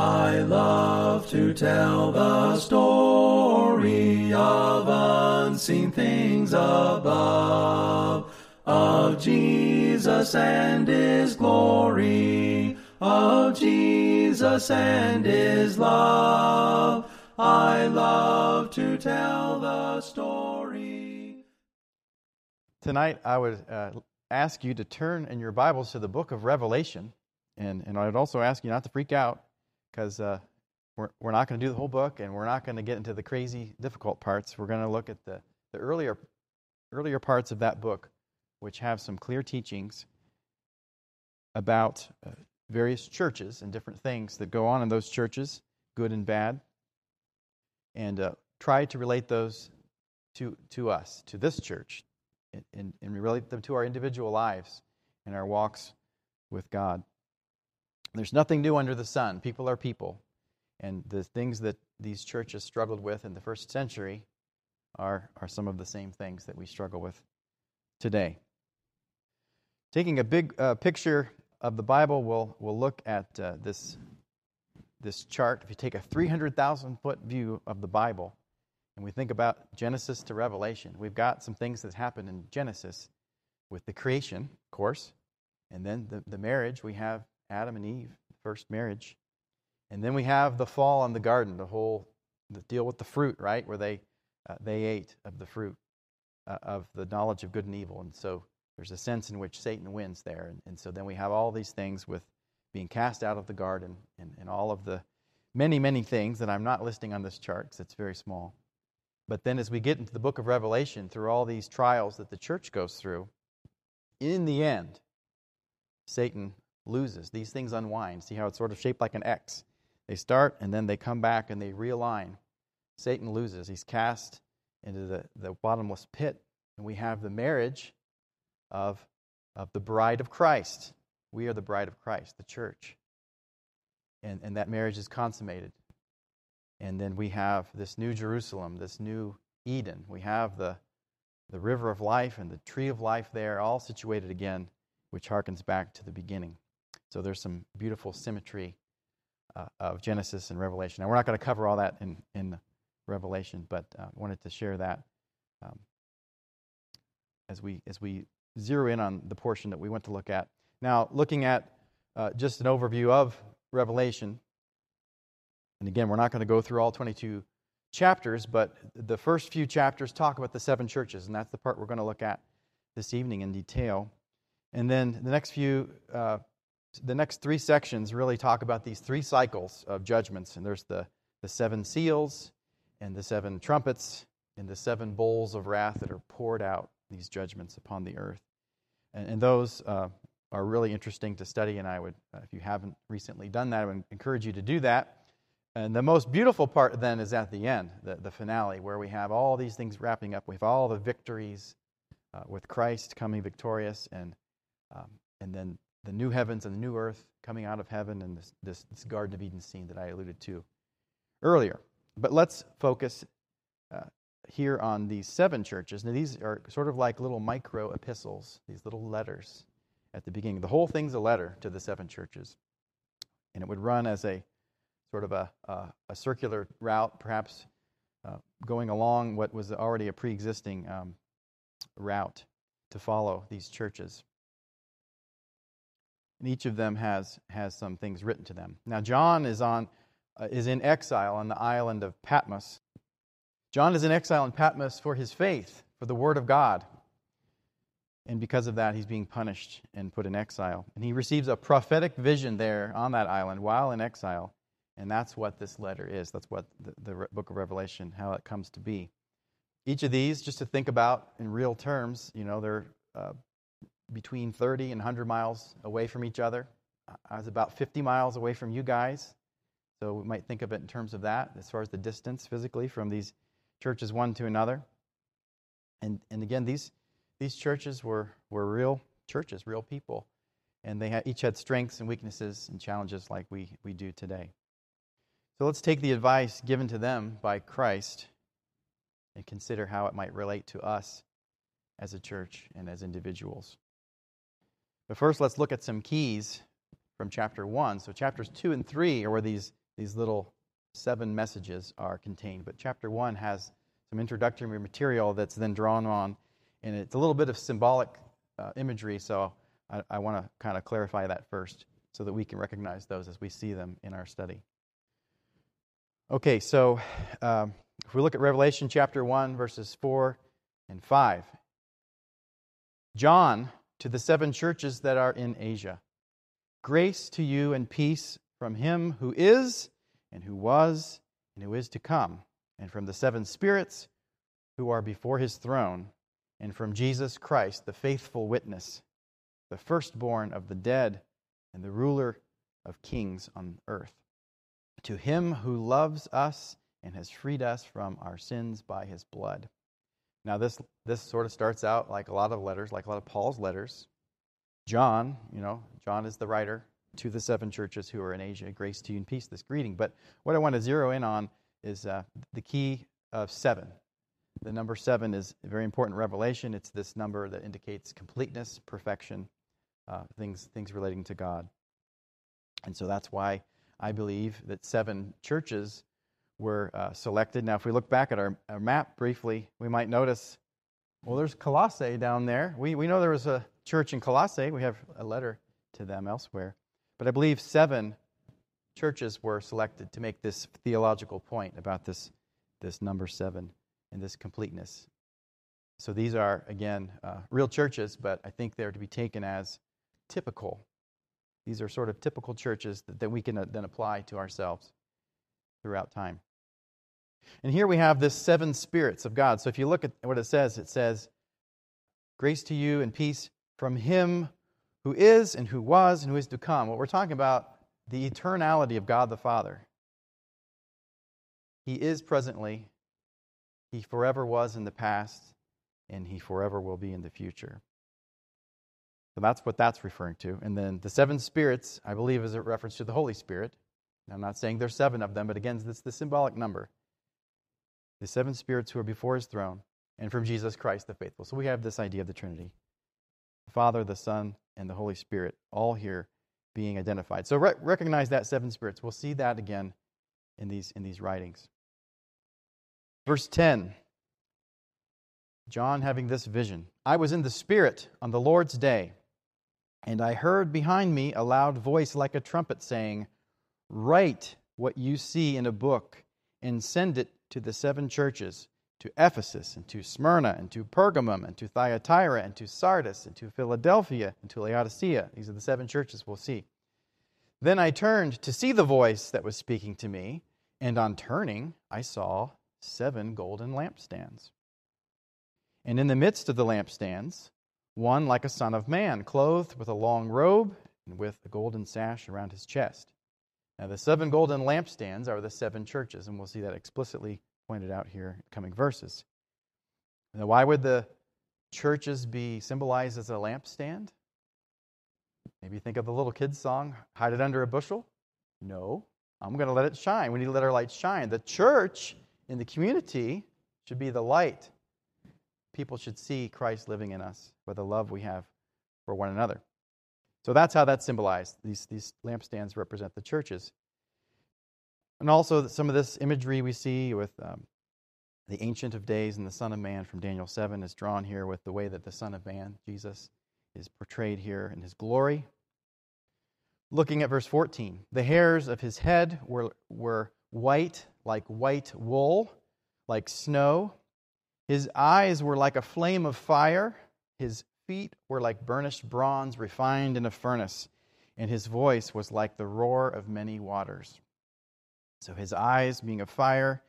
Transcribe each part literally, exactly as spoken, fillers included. I love to tell the story of unseen things above, of Jesus and his glory, of Jesus and his love. I love to tell the story. Tonight I would uh, ask you to turn in your Bibles to the book of Revelation, and, and I would also ask you not to freak out, because uh, we're, we're not going to do the whole book, and we're not going to get into the crazy, difficult parts. We're going to look at the, the earlier, earlier parts of that book, which have some clear teachings about uh, various churches and different things that go on in those churches, good and bad, and uh, try to relate those to, to us, to this church, and, and, and relate them to our individual lives and our walks with God. There's nothing new under the sun. People are people. And the things that these churches struggled with in the first century are, are some of the same things that we struggle with today. Taking a big uh, picture of the Bible, we'll, we'll look at uh, this, this chart. If you take a three hundred thousand foot view of the Bible, and we think about Genesis to Revelation, we've got some things that happen in Genesis with the creation, of course, and then the, the marriage. We have Adam and Eve, first marriage. And then we have the fall in the garden, the whole the deal with the fruit, right, where they uh, they ate of the fruit uh, of the knowledge of good and evil. And so there's a sense in which Satan wins there. And, and so then we have all these things with being cast out of the garden and, and all of the many, many things that I'm not listing on this chart because it's very small. But then as we get into the book of Revelation, through all these trials that the church goes through, in the end, Satan loses. These things unwind. See how it's sort of shaped like an X. They start, and then they come back, and they realign. Satan loses. He's cast into the, the bottomless pit, and we have the marriage of, of the bride of Christ. We are the bride of Christ, the church. And, and that marriage is consummated. And then we have this new Jerusalem, this new Eden. We have the, the river of life and the tree of life there, all situated again, which harkens back to the beginning. So there's some beautiful symmetry uh, of Genesis and Revelation. Now, we're not going to cover all that in, in Revelation, but I uh, wanted to share that um, as we as we zero in on the portion that we want to look at. Now, looking at uh, just an overview of Revelation, and again, we're not going to go through all twenty-two chapters, but the first few chapters talk about the seven churches, and that's the part we're going to look at this evening in detail. And then the next few uh, The next three sections really talk about these three cycles of judgments, and there's the, the seven seals and the seven trumpets and the seven bowls of wrath that are poured out, these judgments upon the earth. And, and those uh, are really interesting to study, and I would, uh, if you haven't recently done that, I would encourage you to do that. And the most beautiful part then is at the end, the, the finale, where we have all these things wrapping up. We have all the victories uh, with Christ coming victorious, and um, and then the new heavens and the new earth coming out of heaven, and this, this, this Garden of Eden scene that I alluded to earlier. But let's focus uh, here on these seven churches. Now, these are sort of like little micro epistles, these little letters at the beginning. The whole thing's a letter to the seven churches. And it would run as a sort of a, a, a circular route, perhaps uh, going along what was already a pre-existing um, route to follow these churches. And each of them has has some things written to them. Now, John is on uh, is in exile on the island of Patmos. John is in exile in Patmos for his faith, for the word of God. And because of that, he's being punished and put in exile. And he receives a prophetic vision there on that island while in exile. And that's what this letter is. That's what the, the book of Revelation, how it comes to be. Each of these, just to think about in real terms, you know, they're Uh, between thirty and one hundred miles away from each other. I was about fifty miles away from you guys, so we might think of it in terms of that, as far as the distance physically from these churches one to another. And and again, these these churches were, were real churches, real people, and they had, each had strengths and weaknesses and challenges like we, we do today. So let's take the advice given to them by Christ and consider how it might relate to us as a church and as individuals. But first, let's look at some keys from chapter one. So chapters two and three are where these these little seven messages are contained. But chapter one has some introductory material that's then drawn on, and it's a little bit of symbolic uh, imagery, so I, I want to kind of clarify that first so that we can recognize those as we see them in our study. Okay, so um, if we look at Revelation chapter one, verses four and five. John, to the seven churches that are in Asia, grace to you and peace from him who is, and who was, and who is to come, and from the seven spirits who are before his throne, and from Jesus Christ, the faithful witness, the firstborn of the dead, and the ruler of kings on earth. To him who loves us and has freed us from our sins by his blood. Now this this sort of starts out like a lot of letters, like a lot of Paul's letters. John, you know, John is the writer to the seven churches who are in Asia. Grace to you and peace, this greeting. But what I want to zero in on is uh, the key of seven. The number seven is a very important revelation. It's this number that indicates completeness, perfection, uh, things things relating to God. And so that's why I believe that seven churches were uh, selected. Now, if we look back at our, our map briefly, we might notice, well, there's Colossae down there. We we know there was a church in Colossae. We have a letter to them elsewhere. But I believe seven churches were selected to make this theological point about this, this number seven and this completeness. So these are, again, uh, real churches, but I think they're to be taken as typical. These are sort of typical churches that, that we can uh, then apply to ourselves throughout time. And here we have this seven spirits of God. So if you look at what it says, it says, grace to you and peace from him who is and who was and who is to come. What we're talking about, the eternality of God the Father. He is presently. He forever was in the past, and he forever will be in the future. So that's what that's referring to. And then the seven spirits, I believe, is a reference to the Holy Spirit. Now, I'm not saying there's seven of them, but again, it's the symbolic number. The seven spirits who are before his throne, and from Jesus Christ the faithful. So we have this idea of the Trinity. The Father, the Son, and the Holy Spirit, all here being identified. So re- recognize that seven spirits. We'll see that again in these in these writings. Verse ten, John having this vision. I was in the Spirit on the Lord's day, and I heard behind me a loud voice like a trumpet saying, write what you see in a book and send it to the seven churches, to Ephesus and to Smyrna and to Pergamum and to Thyatira and to Sardis and to Philadelphia and to Laodicea. These are the seven churches we'll see. Then I turned to see the voice that was speaking to me, and on turning I saw seven golden lampstands. And in the midst of the lampstands, one like a son of man, clothed with a long robe and with a golden sash around his chest. Now the seven golden lampstands are the seven churches, and we'll see that explicitly pointed out here in coming verses. Now why would the churches be symbolized as a lampstand? Maybe think of the little kid's song, hide it under a bushel? No, I'm going to let it shine. We need to let our light shine. The church in the community should be the light. People should see Christ living in us by the love we have for one another. So that's how that's symbolized. These, these lampstands represent the churches. And also some of this imagery we see with um, the Ancient of Days and the Son of Man from Daniel seven is drawn here with the way that the Son of Man, Jesus, is portrayed here in his glory. Looking at verse fourteen, the hairs of his head were were white, like white wool, like snow. His eyes were like a flame of fire. His feet were like burnished bronze refined in a furnace. And his voice was like the roar of many waters. So his eyes being of fire,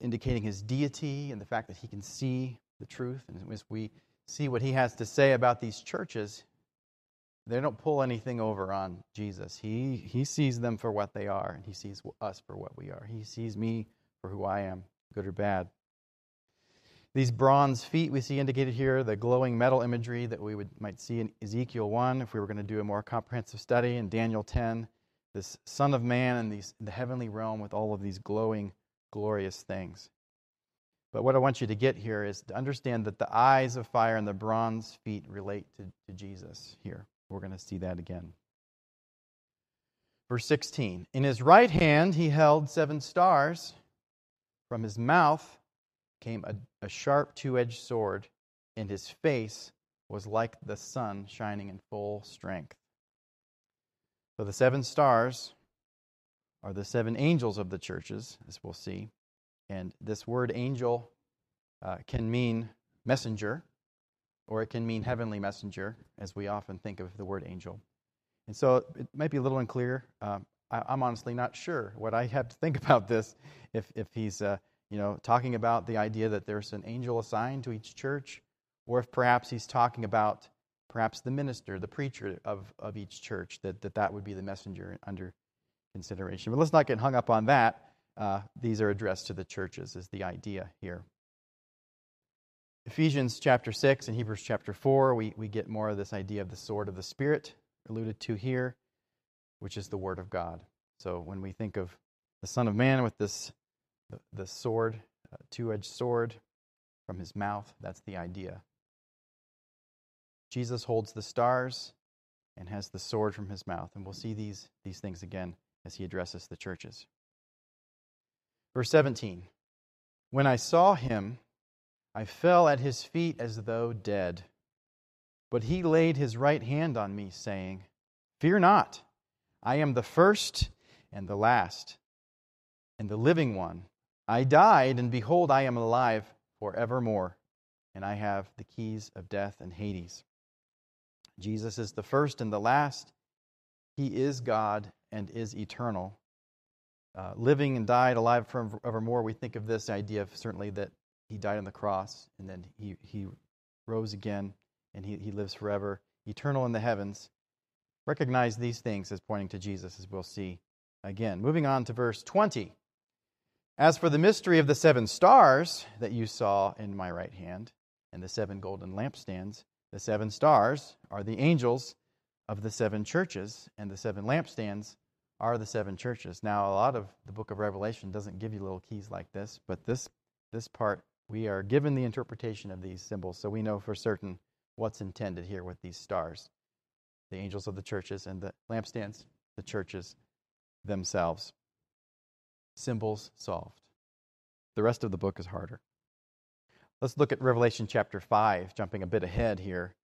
indicating his deity and the fact that he can see the truth. And as we see what he has to say about these churches, they don't pull anything over on Jesus. He he sees them for what they are, and he sees us for what we are. He sees me for who I am, good or bad. These bronze feet we see indicated here, the glowing metal imagery that we would might see in Ezekiel one if we were going to do a more comprehensive study, in Daniel ten, this Son of Man and these the heavenly realm with all of these glowing, glorious things. But what I want you to get here is to understand that the eyes of fire and the bronze feet relate to, to Jesus here. We're going to see that again. Verse sixteen, in his right hand he held seven stars. From his mouth came a, a sharp two-edged sword, and his face was like the sun shining in full strength. So the seven stars are the seven angels of the churches, as we'll see. And this word angel uh, can mean messenger, or it can mean heavenly messenger, as we often think of the word angel. And so it might be a little unclear. Um, I, I'm honestly not sure what I have to think about this. If if he's uh, you know talking about the idea that there's an angel assigned to each church, or if perhaps he's talking about perhaps the minister, the preacher of, of each church, that, that that would be the messenger under consideration. But let's not get hung up on that. Uh, these are addressed to the churches is the idea here. Ephesians chapter six and Hebrews chapter four, we, we get more of this idea of the sword of the Spirit, alluded to here, which is the Word of God. So when we think of the Son of Man with this the sword, two-edged sword from his mouth, that's the idea. Jesus holds the stars and has the sword from his mouth. And we'll see these, these things again as he addresses the churches. Verse seventeen, when I saw him, I fell at his feet as though dead. But he laid his right hand on me, saying, fear not, I am the first and the last, and the living one. I died, and behold, I am alive forevermore, and I have the keys of death and Hades. Jesus is the first and the last. He is God and is eternal. Uh, living and died, alive forevermore, we think of this idea of certainly that he died on the cross, and then he, he rose again. And he, he lives forever, eternal in the heavens. Recognize these things as pointing to Jesus, as we'll see again. Moving on to verse twenty. As for the mystery of the seven stars that you saw in my right hand, and the seven golden lampstands, the seven stars are the angels of the seven churches, and the seven lampstands are the seven churches. Now, a lot of the book of Revelation doesn't give you little keys like this, but this, this part, we are given the interpretation of these symbols, so we know for certain what's intended here with these stars, the angels of the churches, and the lampstands, the churches themselves. Symbols solved. The rest of the book is harder. Let's look at Revelation chapter five, jumping a bit ahead here.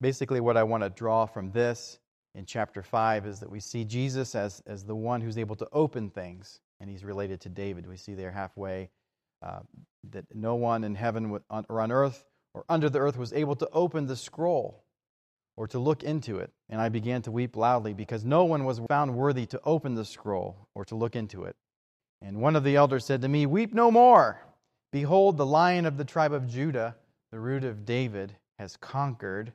Basically, what I want to draw from this in chapter five is that we see Jesus as, as the one who's able to open things, and he's related to David. We see there halfway uh, that no one in heaven or on earth or under the earth was able to open the scroll or to look into it. And I began to weep loudly because no one was found worthy to open the scroll or to look into it. And one of the elders said to me, weep no more. Behold, the Lion of the tribe of Judah, the Root of David, has conquered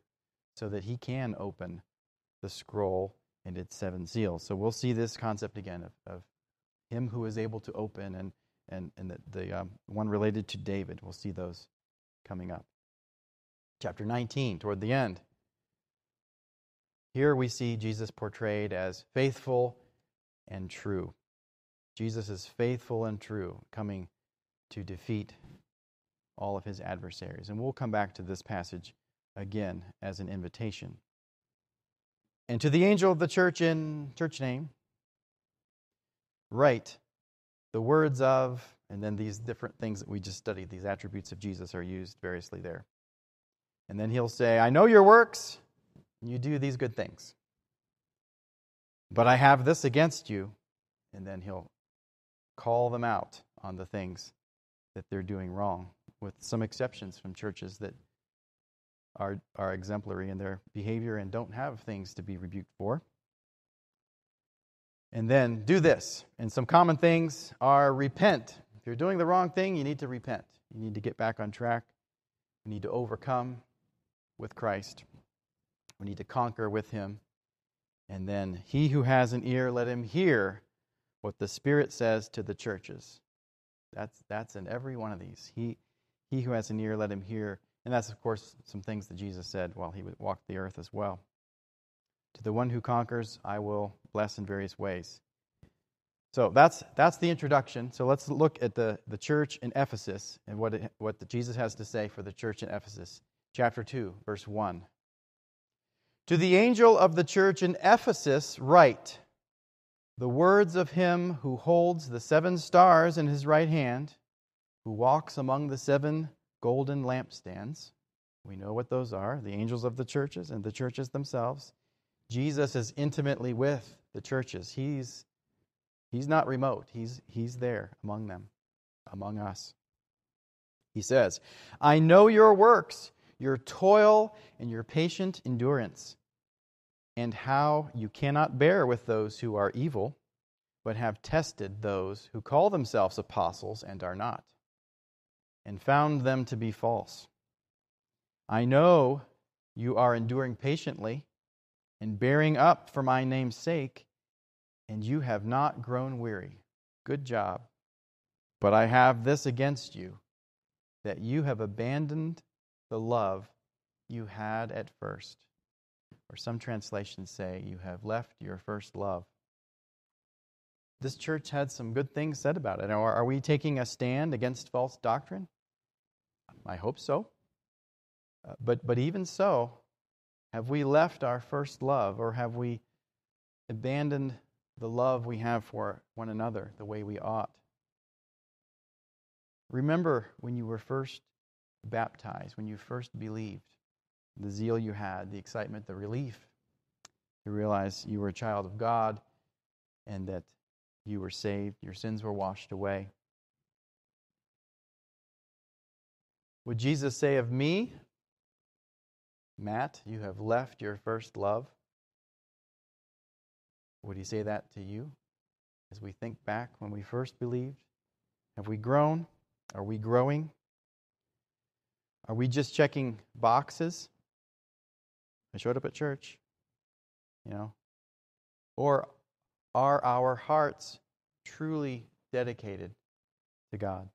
so that he can open the scroll and its seven seals. So we'll see this concept again of, of him who is able to open and, and, and the, the um, one related to David. We'll see those coming up. Chapter nineteen, toward the end. Here we see Jesus portrayed as faithful and true. Jesus is faithful and true, coming to defeat all of his adversaries. And we'll come back to this passage again as an invitation. And to the angel of the church in church name, write the words of, and then these different things that we just studied, these attributes of Jesus are used variously there. And then he'll say, I know your works, and you do these good things. But I have this against you. And then he'll call them out on the things that they're doing wrong, with some exceptions from churches that are, are exemplary in their behavior and don't have things to be rebuked for. And then do this. And some common things are repent. If you're doing the wrong thing, you need to repent. You need to get back on track. We need to overcome with Christ. We need to conquer with him. And then he who has an ear, let him hear what the Spirit says to the churches. That's that's in every one of these. He he who has an ear, let him hear. And that's, of course, some things that Jesus said while he walked the earth as well. To the one who conquers, I will bless in various ways. So that's that's the introduction. So let's look at the, the church in Ephesus and what it, what the, Jesus has to say for the church in Ephesus. Chapter two, verse one. To the angel of the church in Ephesus write, the words of him who holds the seven stars in his right hand, who walks among the seven golden lampstands." We know what those are, the angels of the churches and the churches themselves. Jesus is intimately with the churches. He's, he's not remote. He's, he's there among them, among us. He says, "I know your works, your toil and your patient endurance, and how you cannot bear with those who are evil, but have tested those who call themselves apostles and are not, and found them to be false. I know you are enduring patiently and bearing up for my name's sake, and you have not grown weary. Good job. But I have this against you, that you have abandoned the love you had at first." Or some translations say, "You have left your first love." This church had some good things said about it. Are we taking a stand against false doctrine? I hope so. Uh, but, but even so, have we left our first love, or have we abandoned the love we have for one another the way we ought? Remember when you were first baptized, when you first believed, the zeal you had, the excitement, the relief. You realized you were a child of God and that you were saved, your sins were washed away. Would Jesus say of me, "Matt, you have left your first love"? Would he say that to you as we think back when we first believed? Have we grown? Are we growing? Are we just checking boxes? I showed up at church, you know. Or are our hearts truly dedicated to God?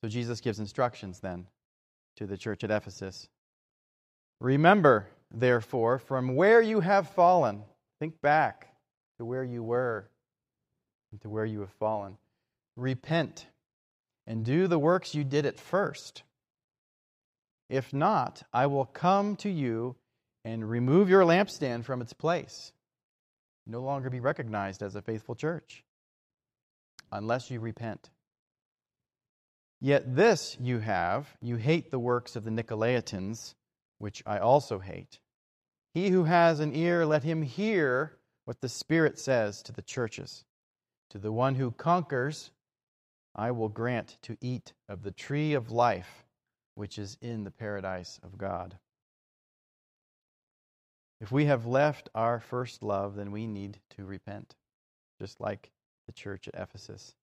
So Jesus gives instructions then to the church at Ephesus. "Remember, therefore, from where you have fallen." Think back to where you were and to where you have fallen. "Repent and do the works you did at first. If not, I will come to you and remove your lampstand from its place. No longer be recognized as a faithful church, unless you repent. Yet this you have, you hate the works of the Nicolaitans, which I also hate. He who has an ear, let him hear what the Spirit says to the churches. To the one who conquers, I will grant to eat of the tree of life, which is in the paradise of God." If we have left our first love, then we need to repent, just like the church at Ephesus.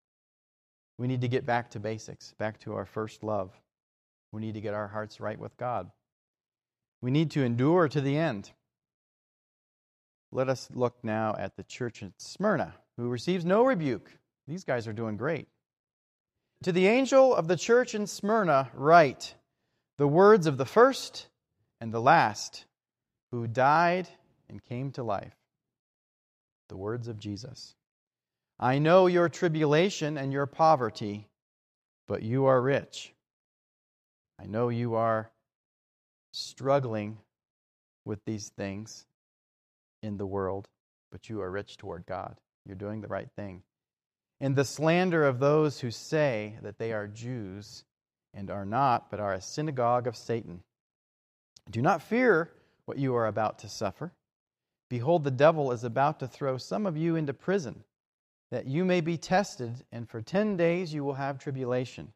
We need to get back to basics, back to our first love. We need to get our hearts right with God. We need to endure to the end. Let us look now at the church in Smyrna, who receives no rebuke. These guys are doing great. "To the angel of the church in Smyrna write, the words of the first and the last, who died and came to life." The words of Jesus. "I know your tribulation and your poverty, but you are rich. I know you are struggling with these things in the world, but you are rich toward God. You're doing the right thing. And the slander of those who say that they are Jews and are not, but are a synagogue of Satan. Do not fear what you are about to suffer. Behold, the devil is about to throw some of you into prison, that you may be tested, and for ten days you will have tribulation.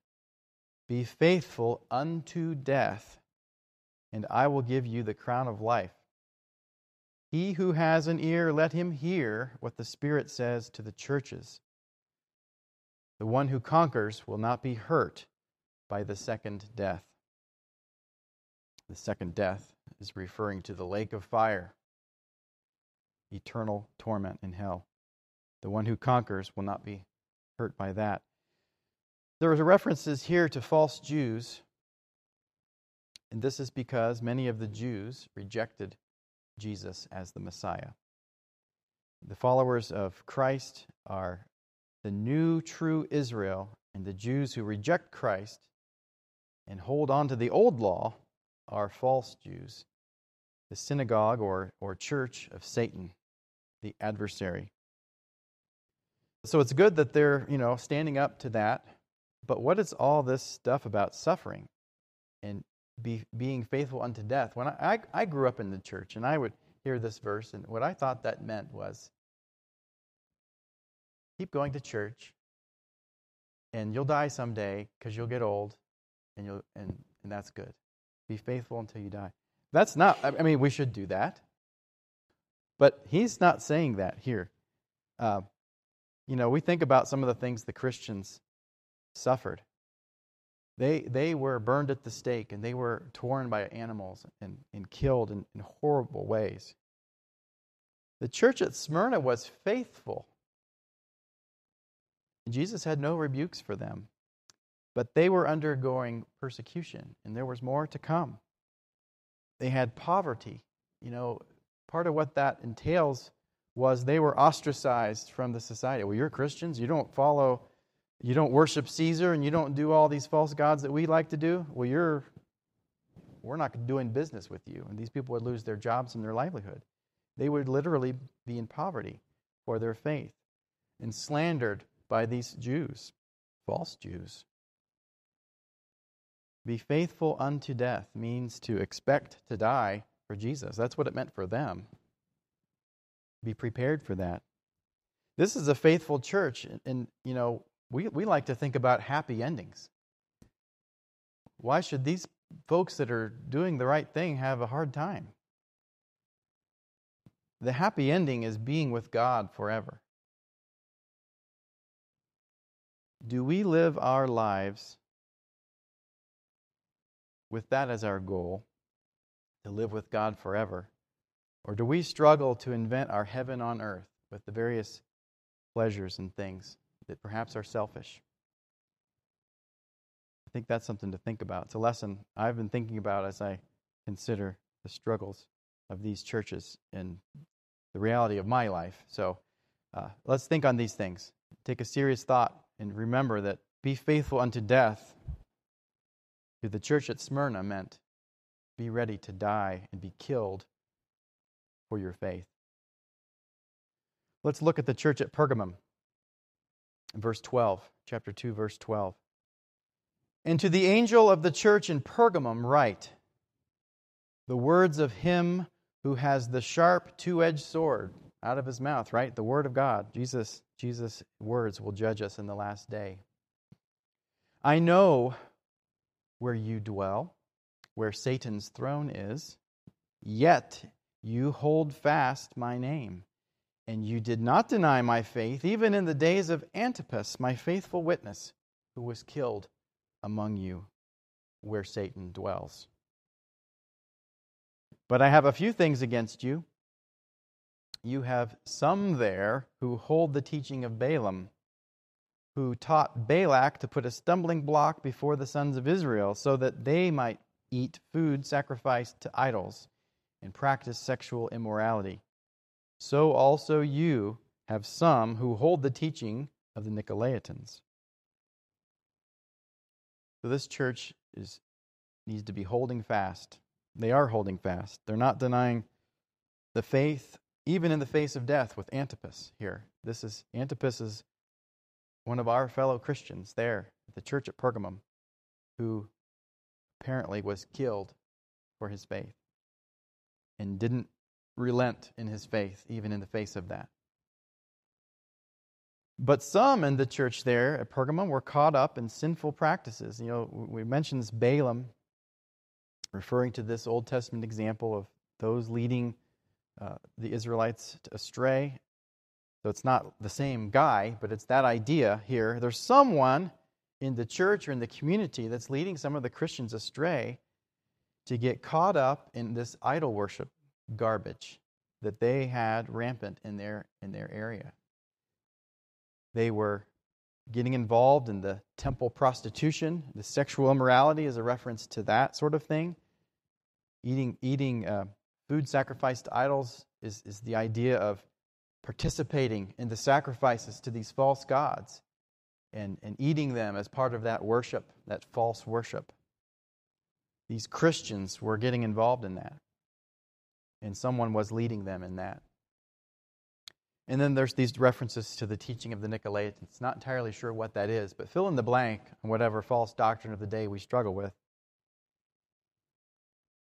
Be faithful unto death, and I will give you the crown of life. He who has an ear, let him hear what the Spirit says to the churches. The one who conquers will not be hurt by the second death." The second death is referring to the lake of fire, eternal torment in hell. The one who conquers will not be hurt by that. There are references here to false Jews, and this is because many of the Jews rejected Jesus as the Messiah. The followers of Christ are the new true Israel, and the Jews who reject Christ and hold on to the old law are false Jews, the synagogue or, or church of Satan. the adversary. So it's good that they're, you know, standing up to that, but what is all this stuff about suffering and be, being faithful unto death? When I, I, I grew up in the church, and I would hear this verse, and what I thought that meant was, keep going to church, and you'll die someday because you'll get old, and you'll and, and that's good. Be faithful until you die. That's not, I mean, we should do that. But he's not saying that here. Uh, you know, we think about some of the things the Christians suffered. They they were burned at the stake, and they were torn by animals and, and killed in, in horrible ways. The church at Smyrna was faithful. Jesus had no rebukes for them, but they were undergoing persecution, and there was more to come. They had poverty. You know, part of what that entails was they were ostracized from the society. Well, you're Christians. You don't follow, you don't worship Caesar, and you don't do all these false gods that we like to do. Well, you're, we're not doing business with you. And these people would lose their jobs and their livelihood. They would literally be in poverty for their faith and slandered by these Jews, false Jews. Be faithful unto death means to expect to die for Jesus. That's what it meant for them. Be prepared for that. This is a faithful church, and, and you know, we, we like to think about happy endings. Why should these folks that are doing the right thing have a hard time? The happy ending is being with God forever. Do we live our lives with that as our goal, to live with God forever? Or do we struggle to invent our heaven on earth with the various pleasures and things that perhaps are selfish? I think that's something to think about. It's a lesson I've been thinking about as I consider the struggles of these churches and the reality of my life. So uh, let's think on these things. Take a serious thought and remember that be faithful unto death to the church at Smyrna meant be ready to die and be killed for your faith. Let's look at the church at Pergamum, verse twelve, chapter two, verse twelve. And to the angel of the church in Pergamum write, the words of him who has the sharp two-edged sword out of his mouth, right? The word of God. Jesus, Jesus' words will judge us in the last day. I know where you dwell, where Satan's throne is, yet you hold fast my name, and you did not deny my faith, even in the days of Antipas, my faithful witness, who was killed among you, where Satan dwells. But I have a few things against you. You have some there who hold the teaching of Balaam, who taught Balak to put a stumbling block before the sons of Israel so that they might eat food sacrificed to idols and practice sexual immorality. So also you have some who hold the teaching of the Nicolaitans. So this church is needs to be holding fast. They are holding fast. They're not denying the faith, even in the face of death with Antipas here. This is Antipas is one of our fellow Christians there at the church at Pergamum, who apparently was killed for his faith and didn't relent in his faith, even in the face of that. But some in the church there at Pergamum were caught up in sinful practices. You know, we mentioned this Balaam, referring to this Old Testament example of those leading uh, the Israelites astray. So it's not the same guy, but it's that idea here. There's someone in the church or in the community that's leading some of the Christians astray to get caught up in this idol worship garbage that they had rampant in their in their area. They were getting involved in the temple prostitution. The sexual immorality is a reference to that sort of thing. Eating eating uh, food sacrificed to idols is is the idea of participating in the sacrifices to these false gods and, and eating them as part of that worship, that false worship. These Christians were getting involved in that, and someone was leading them in that. And then there's these references to the teaching of the Nicolaitans. Not entirely sure what that is, but fill in the blank on whatever false doctrine of the day we struggle with.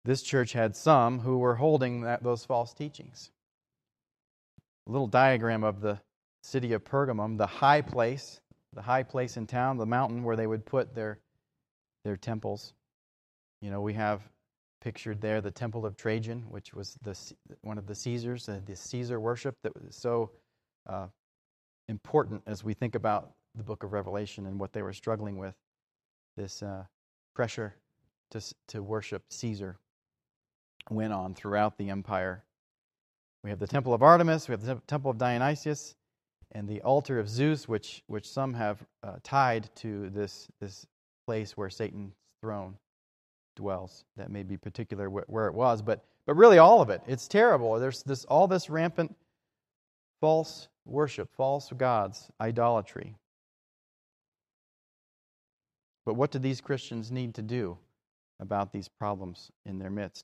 This church had some who were holding that, those false teachings. A little diagram of the city of Pergamum, the high place, the high place in town, the mountain where they would put their, their temples. You know, we have pictured there the temple of Trajan, which was the, one of the Caesars, the, the Caesar worship that was so uh, important as we think about the book of Revelation and what they were struggling with, this uh, pressure to, to worship Caesar. Went on throughout the empire. We have the temple of Artemis, we have the temple of Dionysius, and the altar of Zeus, which which some have uh, tied to this this place where Satan's throne dwells. That may be particular wh- where it was, but but really all of it. It's terrible. There's this all this rampant false worship, false gods, idolatry. But what do these Christians need to do about these problems in their midst?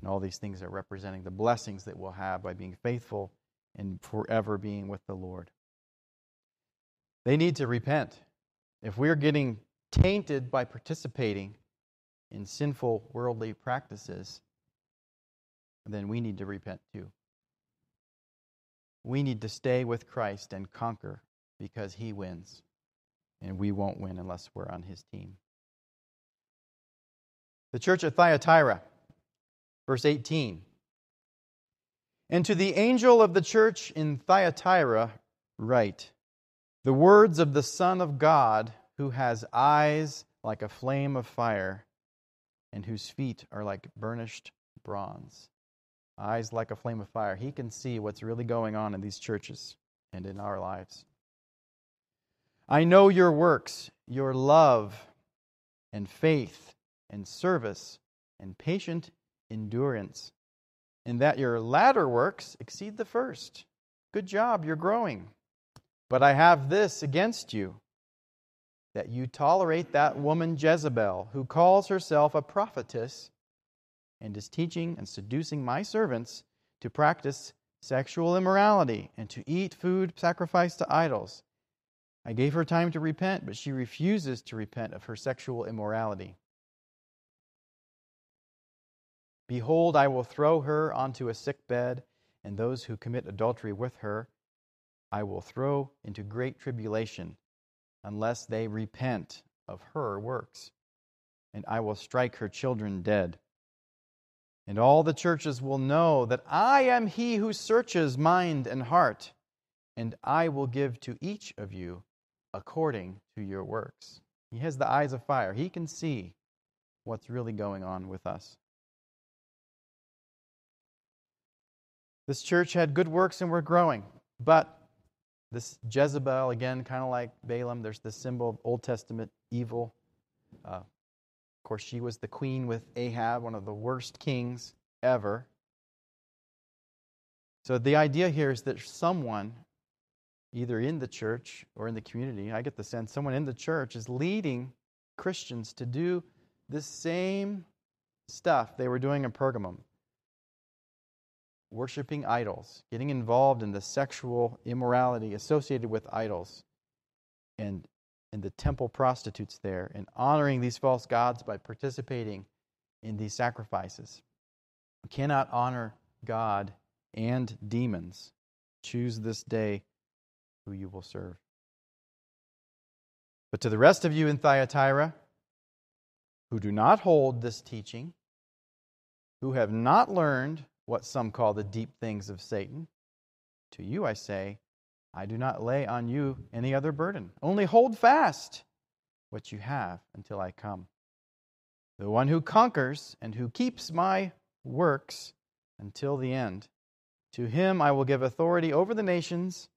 And all these things are representing the blessings that we'll have by being faithful and forever being with the Lord. They need to repent. If we're getting tainted by participating in sinful worldly practices, then we need to repent too. We need to stay with Christ and conquer, because He wins. And we won't win unless we're on His team. The church at Thyatira. Verse eighteen, and to the angel of the church in Thyatira write, the words of the Son of God, who has eyes like a flame of fire, and whose feet are like burnished bronze. Eyes like a flame of fire. He can see what's really going on in these churches and in our lives. I know your works, your love, and faith, and service, and patient endurance, and that your latter works exceed the first. Good job, you're growing. But I have this against you, that you tolerate that woman Jezebel, who calls herself a prophetess, and is teaching and seducing my servants to practice sexual immorality and to eat food sacrificed to idols. I gave her time to repent, but she refuses to repent of her sexual immorality. Behold, I will throw her onto a sick bed, and those who commit adultery with her I will throw into great tribulation, unless they repent of her works. And I will strike her children dead. And all the churches will know that I am He who searches mind and heart, and I will give to each of you according to your works. He has the eyes of fire. He can see what's really going on with us. This church had good works and were growing, but this Jezebel, again, kind of like Balaam, there's this symbol of Old Testament evil. Uh, of course, she was the queen with Ahab, one of the worst kings ever. So the idea here is that someone, either in the church or in the community, I get the sense someone in the church is leading Christians to do this same stuff they were doing in Pergamum. Worshipping idols, getting involved in the sexual immorality associated with idols and, and the temple prostitutes there, and honoring these false gods by participating in these sacrifices. We cannot honor God and demons. Choose this day who you will serve. But to the rest of you in Thyatira who do not hold this teaching, who have not learned what some call the deep things of Satan, to you I say, I do not lay on you any other burden. Only hold fast what you have until I come. The one who conquers and who keeps my works until the end, To him I will give authority over the nations,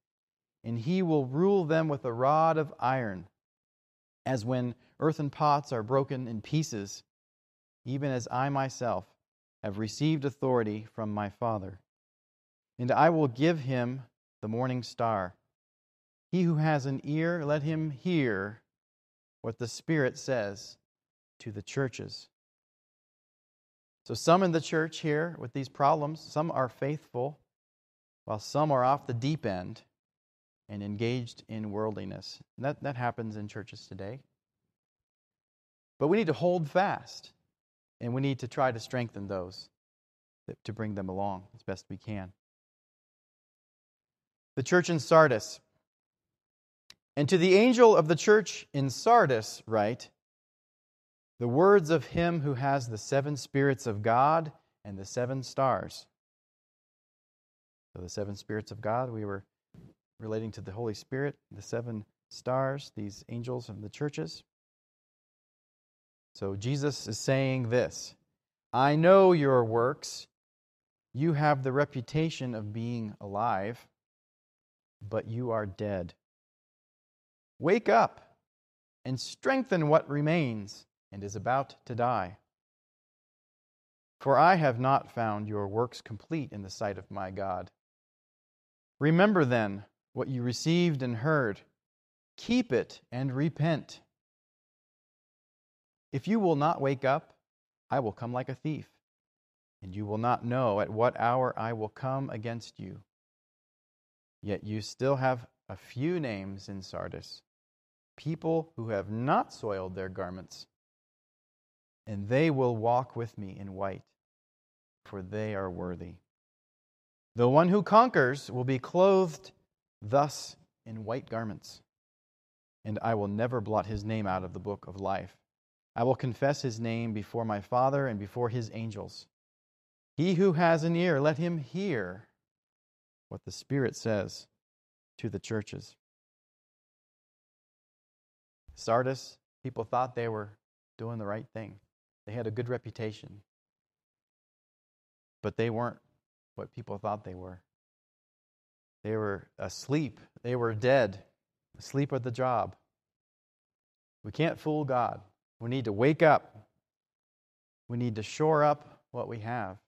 and he will rule them with a rod of iron, as when earthen pots are broken in pieces, even as I myself have received authority from my Father. And I will give him the morning star. He who has an ear, let him hear what the Spirit says to the churches." So some in the church here with these problems, some are faithful, while some are off the deep end and engaged in worldliness. And that, that happens in churches today. But we need to hold fast, and we need to try to strengthen those, that, to bring them along as best we can. The church in Sardis. "And to the angel of the church in Sardis write, the words of him who has the seven spirits of God and the seven stars." So the seven spirits of God, we were relating to the Holy Spirit, the seven stars, these angels of the churches. So Jesus is saying this, "I know your works. You have the reputation of being alive, but you are dead. Wake up and strengthen what remains and is about to die. For I have not found your works complete in the sight of my God. Remember then what you received and heard. Keep it and repent. If you will not wake up, I will come like a thief, and you will not know at what hour I will come against you. Yet you still have a few names in Sardis, people who have not soiled their garments, and they will walk with me in white, for they are worthy. The one who conquers will be clothed thus in white garments, and I will never blot his name out of the book of life. I will confess his name before my Father and before his angels. He who has an ear, let him hear what the Spirit says to the churches." Sardis, people thought they were doing the right thing. They had a good reputation, but they weren't what people thought they were. They were asleep. They were dead, asleep at the job. We can't fool God. We need to wake up. We need to shore up what we have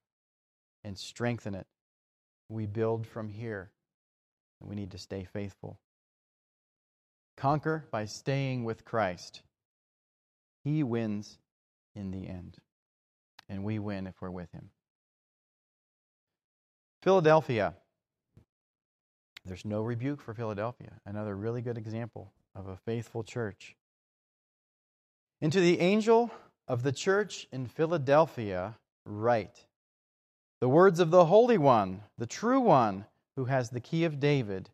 and strengthen it. We build from here. We need to stay faithful. Conquer by staying with Christ. He wins in the end, and we win if we're with him. Philadelphia. There's no rebuke for Philadelphia. Another really good example of a faithful church. "And to the angel of the church in Philadelphia write, the words of the Holy One, the true One, who has the key of David,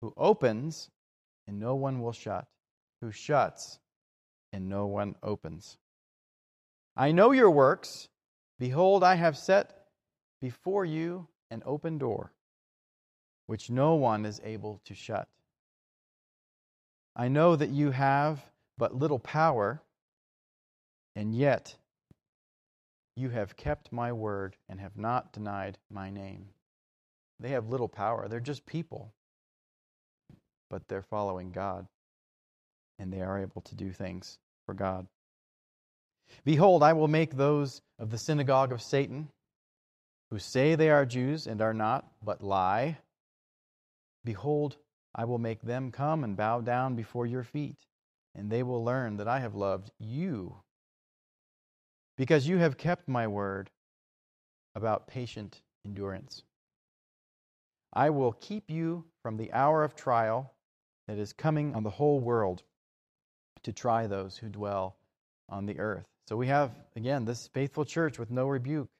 who opens and no one will shut, who shuts and no one opens. I know your works. Behold, I have set before you an open door, which no one is able to shut. I know that you have but little power, and yet you have kept my word and have not denied my name." They have little power. They're just people. But they're following God, and they are able to do things for God. "Behold, I will make those of the synagogue of Satan, who say they are Jews and are not, but lie. Behold, I will make them come and bow down before your feet, and they will learn that I have loved you, because you have kept my word about patient endurance. I will keep you from the hour of trial that is coming on the whole world to try those who dwell on the earth." So we have, again, this faithful church with no rebuke.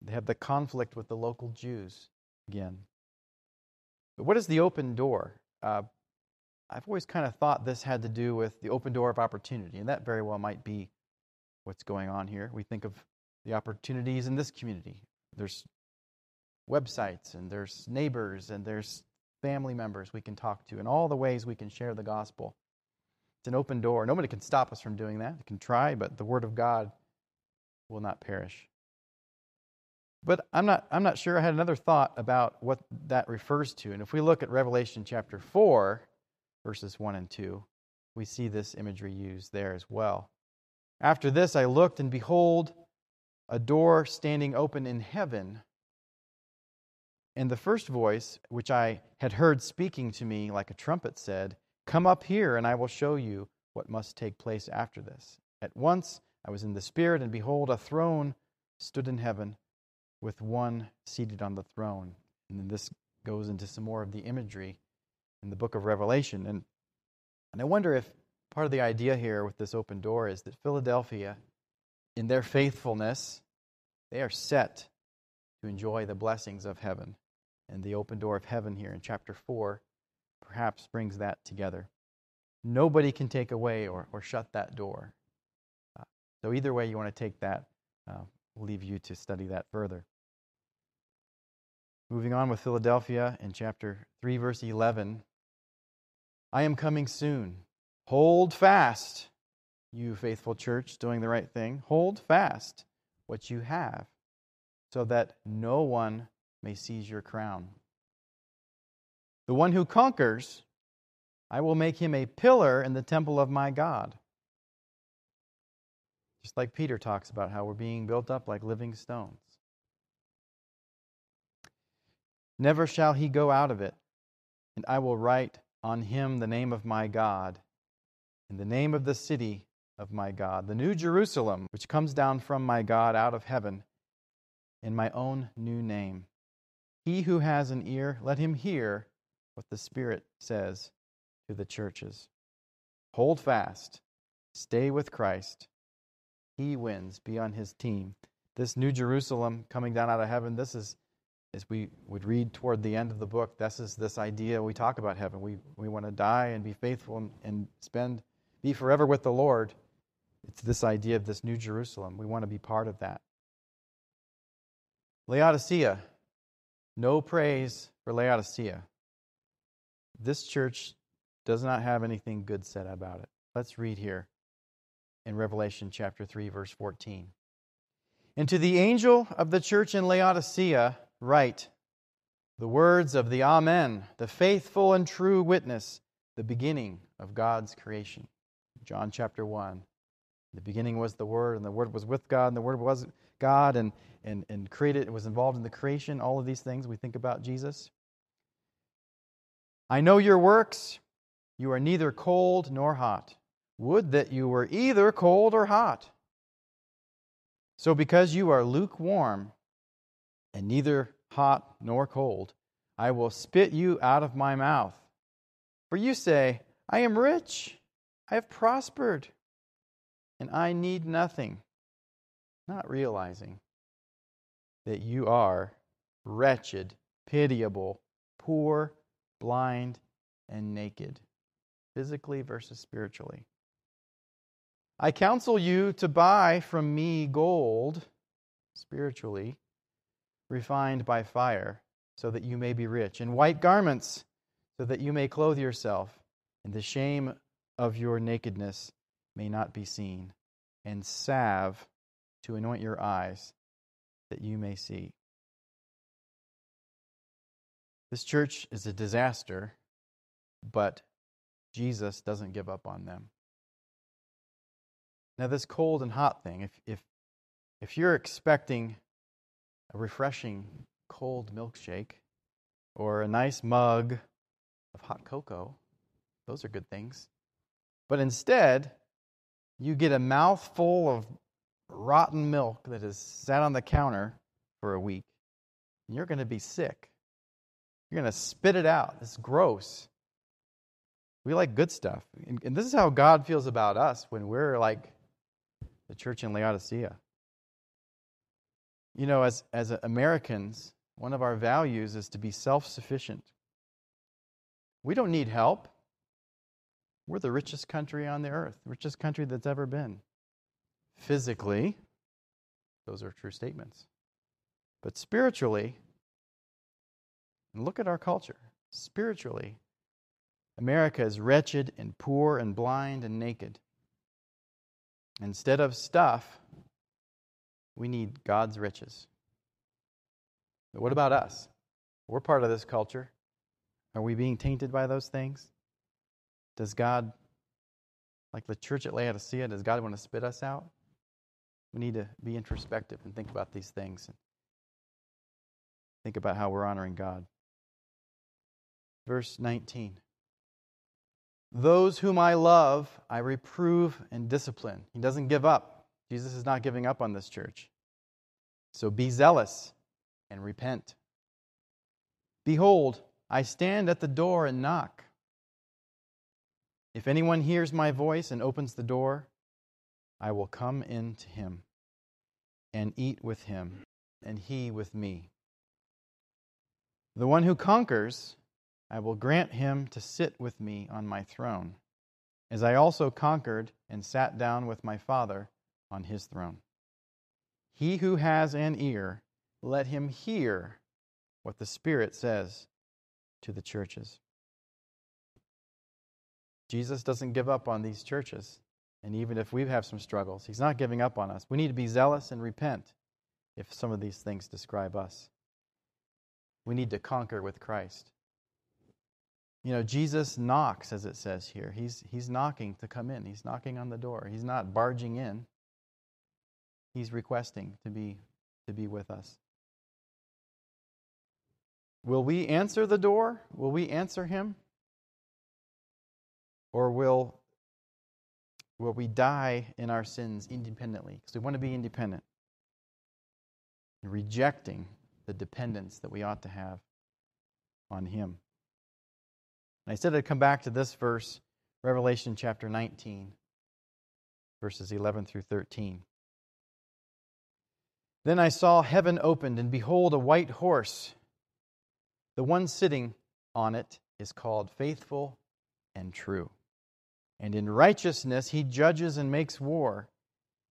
They have the conflict with the local Jews again. But what is the open door? Uh, I've always kind of thought this had to do with the open door of opportunity, and that very well might be what's going on here. We think of the opportunities in this community. There's websites, and there's neighbors, and there's family members we can talk to, and all the ways we can share the gospel. It's an open door. Nobody can stop us from doing that. They can try, but the word of God will not perish. But I'm not, I'm not sure. I had another thought about what that refers to. And if we look at Revelation chapter four, verses one and two, we see this imagery used there as well. After this I looked, and behold, a door standing open in heaven. And the first voice, which I had heard speaking to me like a trumpet, said, "Come up here, and I will show you what must take place after this." At once I was in the Spirit, and behold, a throne stood in heaven, with one seated on the throne. And then this goes into some more of the imagery in the book of Revelation. And, and I wonder if part of the idea here with this open door is that Philadelphia, in their faithfulness, they are set to enjoy the blessings of heaven. And the open door of heaven here in chapter four perhaps brings that together. Nobody can take away or, or shut that door. Uh, so either way you want to take that, uh, we'll leave you to study that further. Moving on with Philadelphia in chapter three, verse eleven. I am coming soon. Hold fast, you faithful church, doing the right thing. Hold fast what you have, so that no one may seize your crown. The one who conquers, I will make him a pillar in the temple of my God. Just like Peter talks about how we're being built up like living stones. Never shall he go out of it, and I will write on him the name of my God, and the name of the city of my God, the new Jerusalem, which comes down from my God out of heaven, in my own new name. He who has an ear, let him hear what the Spirit says to the churches. Hold fast, stay with Christ. He wins, be on his team. This new Jerusalem coming down out of heaven, this is, as we would read toward the end of the book, this is this idea we talk about heaven. We we want to die and be faithful and, and spend, be forever with the Lord. It's this idea of this new Jerusalem. We want to be part of that. Laodicea. No praise for Laodicea. This church does not have anything good said about it. Let's read here. In Revelation chapter three, verse fourteen. And to the angel of the church in Laodicea write, the words of the Amen, the faithful and true witness, the beginning of God's creation. John chapter one. The beginning was the Word, and the Word was with God, and the Word was God, and, and, and created, was involved in the creation. All of these things we think about Jesus. I know your works. You are neither cold nor hot. Would that you were either cold or hot. So because you are lukewarm, and neither hot nor cold, I will spit you out of my mouth. For you say, I am rich, I have prospered, and I need nothing, not realizing that you are wretched, pitiable, poor, blind, and naked, physically versus spiritually. I counsel you to buy from me gold, spiritually, refined by fire, so that you may be rich, and white garments, so that you may clothe yourself, and the shame of your nakedness may not be seen, and salve to anoint your eyes, that you may see. This church is a disaster, but Jesus doesn't give up on them. Now, this cold and hot thing, if if if you're expecting a refreshing cold milkshake or a nice mug of hot cocoa, those are good things. But instead, you get a mouthful of rotten milk that has sat on the counter for a week, and you're going to be sick. You're going to spit it out. It's gross. We like good stuff. And, and this is how God feels about us when we're like the church in Laodicea. You know, as, as Americans, one of our values is to be self-sufficient. We don't need help. We're the richest country on the earth, richest country that's ever been. Physically, those are true statements. But spiritually, and look at our culture, spiritually, America is wretched and poor and blind and naked. Instead of stuff, we need God's riches. But what about us? We're part of this culture. Are we being tainted by those things? Does God, like the church at Laodicea, does God want to spit us out? We need to be introspective and think about these things. And think about how we're honoring God. Verse nineteen. Those whom I love, I reprove and discipline. He doesn't give up. Jesus is not giving up on this church. So be zealous and repent. Behold, I stand at the door and knock. If anyone hears my voice and opens the door, I will come in to him and eat with him, and he with me. The one who conquers, I will grant him to sit with me on my throne, as I also conquered and sat down with my Father on his throne. He who has an ear, let him hear what the Spirit says to the churches. Jesus doesn't give up on these churches, and even if we have some struggles, he's not giving up on us. We need to be zealous and repent if some of these things describe us. We need to conquer with Christ. You know, Jesus knocks, as it says here. He's, he's knocking to come in. He's knocking on the door. He's not barging in. He's requesting to be, to be with us. Will we answer the door? Will we answer him? Or will, will we die in our sins independently? Because we want to be independent. Rejecting the dependence that we ought to have on him. And I said I'd come back to this verse, Revelation chapter nineteen, verses eleven through thirteen. Then I saw heaven opened, and behold, a white horse. The one sitting on it is called Faithful and True. And in righteousness he judges and makes war.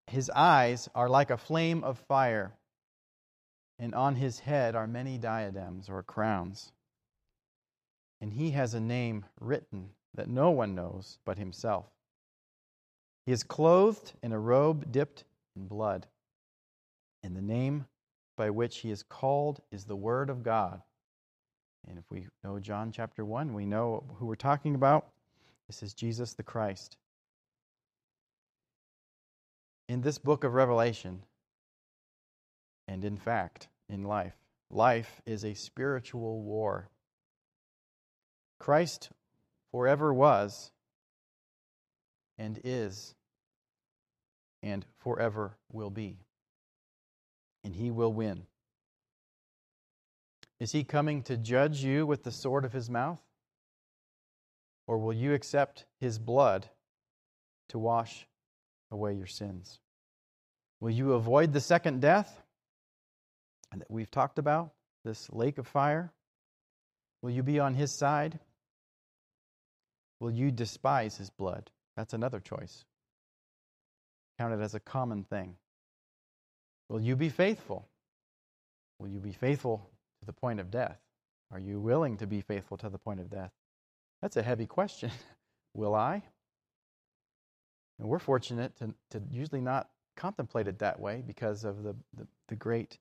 His eyes are like a flame of fire, and on his head are many diadems or crowns. And he has a name written that no one knows but himself. He is clothed in a robe dipped in blood, and the name by which he is called is the Word of God. And if we know John chapter one, we know who we're talking about. This is Jesus the Christ. In this book of Revelation, and in fact, in life, life is a spiritual war. Christ forever was and is and forever will be. And he will win. Is he coming to judge you with the sword of his mouth? Or will you accept his blood to wash away your sins? Will you avoid the second death that we've talked about, this lake of fire? Will you be on his side? Will you despise his blood? That's another choice. Count it as a common thing. Will you be faithful? Will you be faithful to the point of death? Are you willing to be faithful to the point of death? That's a heavy question. Will I? And we're fortunate to, to usually not contemplate it that way because of the, the, the great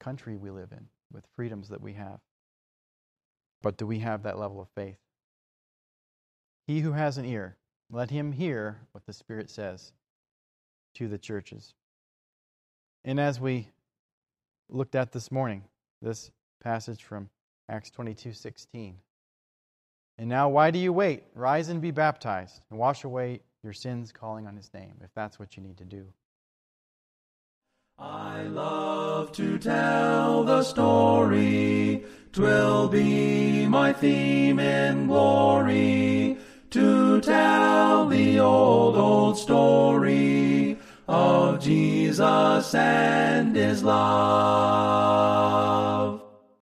country we live in, with freedoms that we have. But do we have that level of faith? He who has an ear, let him hear what the Spirit says to the churches. And as we looked at this morning, this passage from Acts twenty-two sixteen. And now why do you wait? Rise and be baptized and wash away your sins, calling on his name, if that's what you need to do. I love to tell the story, 'twill be my theme in glory, to tell the old, old story of Jesus and his love.